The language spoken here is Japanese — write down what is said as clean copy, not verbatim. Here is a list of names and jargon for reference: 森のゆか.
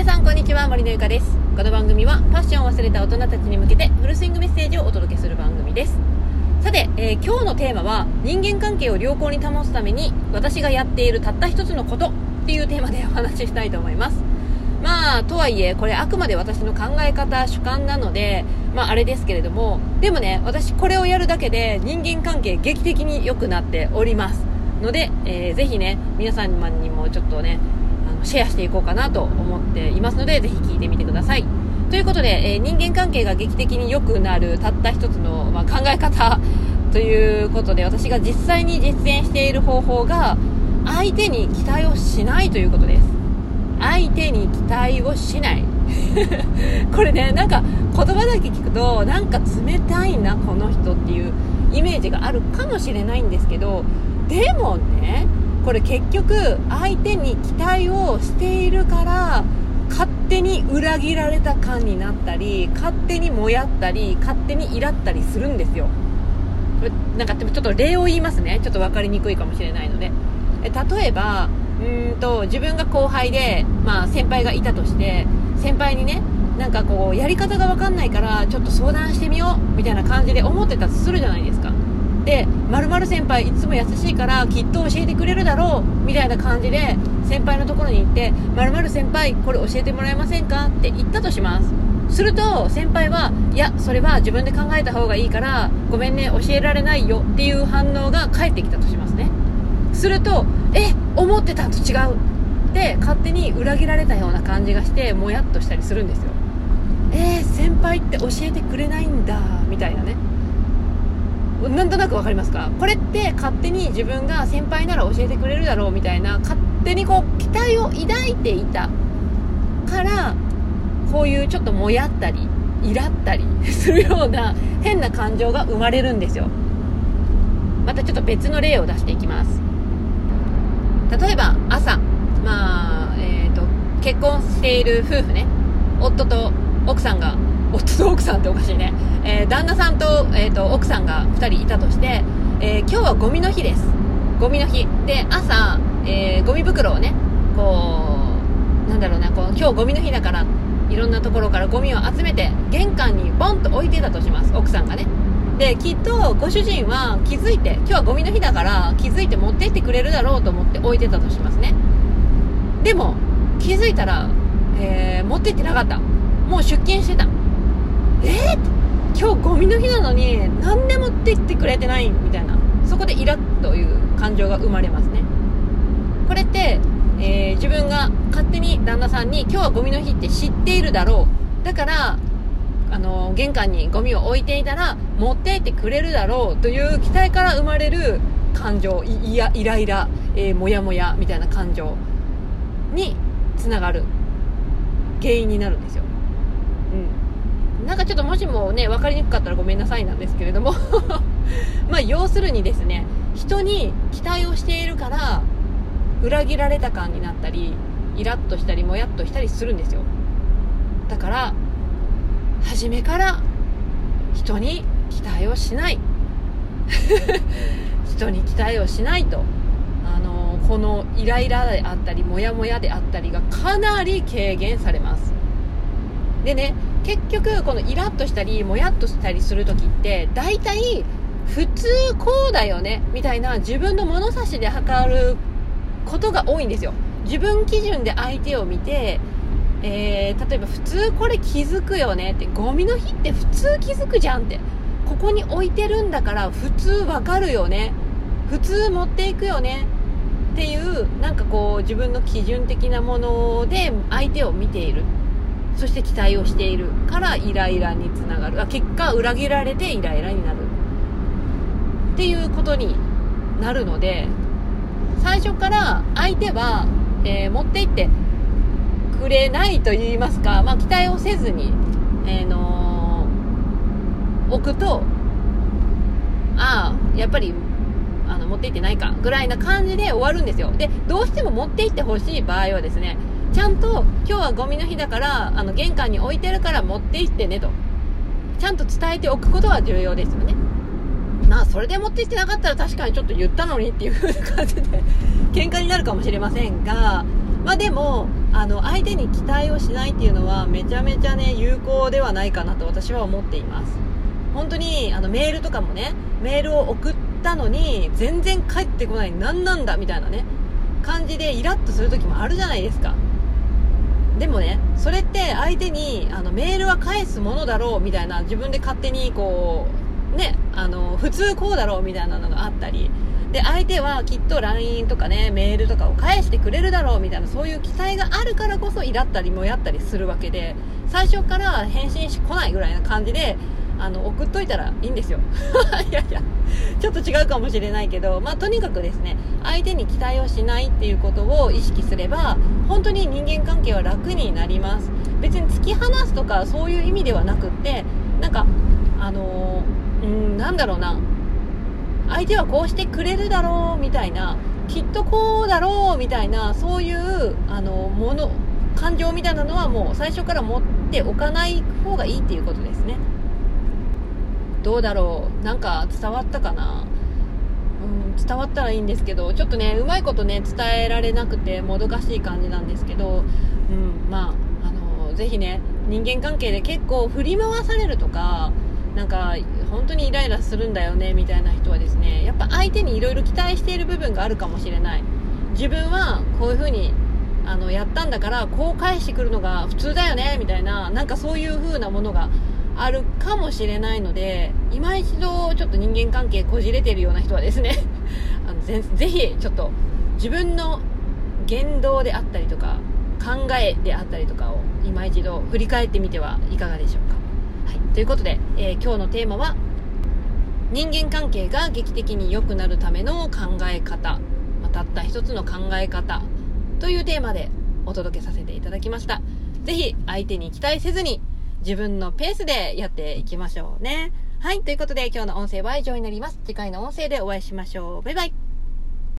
皆さんこんにちは、森のゆかです。この番組はパッションを忘れた大人たちに向けてフルスイングメッセージをお届けする番組です。さて、今日のテーマは人間関係を良好に保つために私がやっているたった一つのことっていうテーマでお話ししたいと思います。とはいえこれあくまで私の考え方、主観なのであれですけれども、でもね、私これをやるだけで人間関係劇的に良くなっておりますので、ぜひね皆さんにもちょっとねシェアしていこうかなと思っていますので、ぜひ聞いてみてください。ということで、人間関係が劇的に良くなるたった一つの、考え方ということで、私が実際に実践している方法が相手に期待をしないということです。相手に期待をしないこれね、なんか言葉だけ聞くとなんか冷たいなこの人っていうイメージがあるかもしれないんですけど、でもねこれ結局相手に期待をしているから勝手に裏切られた感になったり、勝手にもやったり、勝手にイラったりするんですよ。これなんかちょっと例を言いますね。ちょっと分かりにくいかもしれないので、例えば自分が後輩で、先輩がいたとして、先輩にねなんかこうやり方が分かんないからちょっと相談してみようみたいな感じで思ってたとするじゃないですか。で、〇〇先輩いつも優しいからきっと教えてくれるだろうみたいな感じで先輩のところに行って、〇〇先輩これ教えてもらえませんかって言ったとします。すると先輩は、いやそれは自分で考えた方がいいからごめんね教えられないよっていう反応が返ってきたとしますね。すると思ってたのと違うで勝手に裏切られたような感じがしてもやっとしたりするんですよ。先輩って教えてくれないんだみたいなね。なんとなくわかりますか？これって勝手に自分が先輩なら教えてくれるだろうみたいな勝手にこう期待を抱いていたから、こういうちょっともやったりイラったりするような変な感情が生まれるんですよ。またちょっと別の例を出していきます。例えば朝、結婚している夫婦ね、旦那さんと、奥さんが2人いたとして、今日はゴミの日です。ゴミの日で朝、ゴミ袋をね今日ゴミの日だからいろんなところからゴミを集めて玄関にボンと置いてたとします、奥さんがね。できっとご主人は気づいて、今日はゴミの日だから気づいて持ってってくれるだろうと思って置いてたとしますね。でも気づいたら、持ってってなかった。もう出勤してた。今日ゴミの日なのに何で持ってってくれてないみたいな、そこでイラッという感情が生まれますね。これって、自分が勝手に旦那さんに今日はゴミの日って知っているだろう、だから玄関にゴミを置いていたら持っていってくれるだろうという期待から生まれる感情、イライラ、モヤモヤみたいな感情につながる原因になるんですよ。なんかちょっともしもね分かりにくかったらごめんなさいなんですけれども要するにですね、人に期待をしているから裏切られた感になったり、イラッとしたりモヤっとしたりするんですよ。だから初めから人に期待をしない人に期待をしないと、このイライラであったりモヤモヤであったりがかなり軽減されます。でね、結局このイラッとしたりモヤっとしたりするときって大体普通こうだよねみたいな自分の物差しで測ることが多いんですよ。自分基準で相手を見て、例えば普通これ気づくよねって、ゴミの日って普通気づくじゃんって、ここに置いてるんだから普通わかるよね、普通持っていくよねっていう、なんかこう自分の基準的なもので相手を見ている、そして期待をしているからイライラにつながる、結果裏切られてイライラになるっていうことになるので、最初から相手は、持っていってくれないと言いますか、期待をせずに、置くと、やっぱり持っていってないかぐらいな感じで終わるんですよ。で、どうしても持っていってほしい場合はですね、ちゃんと今日はゴミの日だから玄関に置いてるから持って行ってねとちゃんと伝えておくことは重要ですよね。それで持って行ってなかったら確かにちょっと言ったのにっていう感じで喧嘩になるかもしれませんが、でも相手に期待をしないっていうのはめちゃめちゃね有効ではないかなと私は思っています。本当にメールとかもね、メールを送ったのに全然返ってこない、何なんだみたいなね感じでイラッとする時もあるじゃないですか。でもね、それって相手にメールは返すものだろうみたいな、自分で勝手にこうね、普通こうだろうみたいなのがあったりで、相手はきっと LINE とかね、メールとかを返してくれるだろうみたいな、そういう期待があるからこそイラったりもやったりするわけで、最初から返信しこないぐらいな感じで送っといたらいいんですよいやいや、ちょっと違うかもしれないけど、とにかくですね、相手に期待をしないっていうことを意識すれば本当に人間関係は楽になります。別に突き放すとかそういう意味ではなくって、なんかなんだろうな、相手はこうしてくれるだろうみたいな、きっとこうだろうみたいな、そういう感情みたいなのはもう最初から持っておかない方がいいっていうことですね。どうだろう、なんか伝わったかな、伝わったらいいんですけど、ちょっとねうまいことね伝えられなくてもどかしい感じなんですけど、ぜひね、人間関係で結構振り回されるとか、なんか本当にイライラするんだよねみたいな人はですね、やっぱ相手にいろいろ期待している部分があるかもしれない。自分はこういう風にやったんだからこう返してくるのが普通だよねみたいな、なんかそういう風なものがあるかもしれないので、今一度ちょっと人間関係こじれてるような人はですねぜひちょっと自分の言動であったりとか考えであったりとかを今一度振り返ってみてはいかがでしょうか。はい、ということで、今日のテーマは人間関係が劇的に良くなるための考え方、たった一つの考え方というテーマでお届けさせていただきました。ぜひ相手に期待せずに自分のペースでやっていきましょうね。はい、ということで今日の音声は以上になります。次回の音声でお会いしましょう。バイバイ。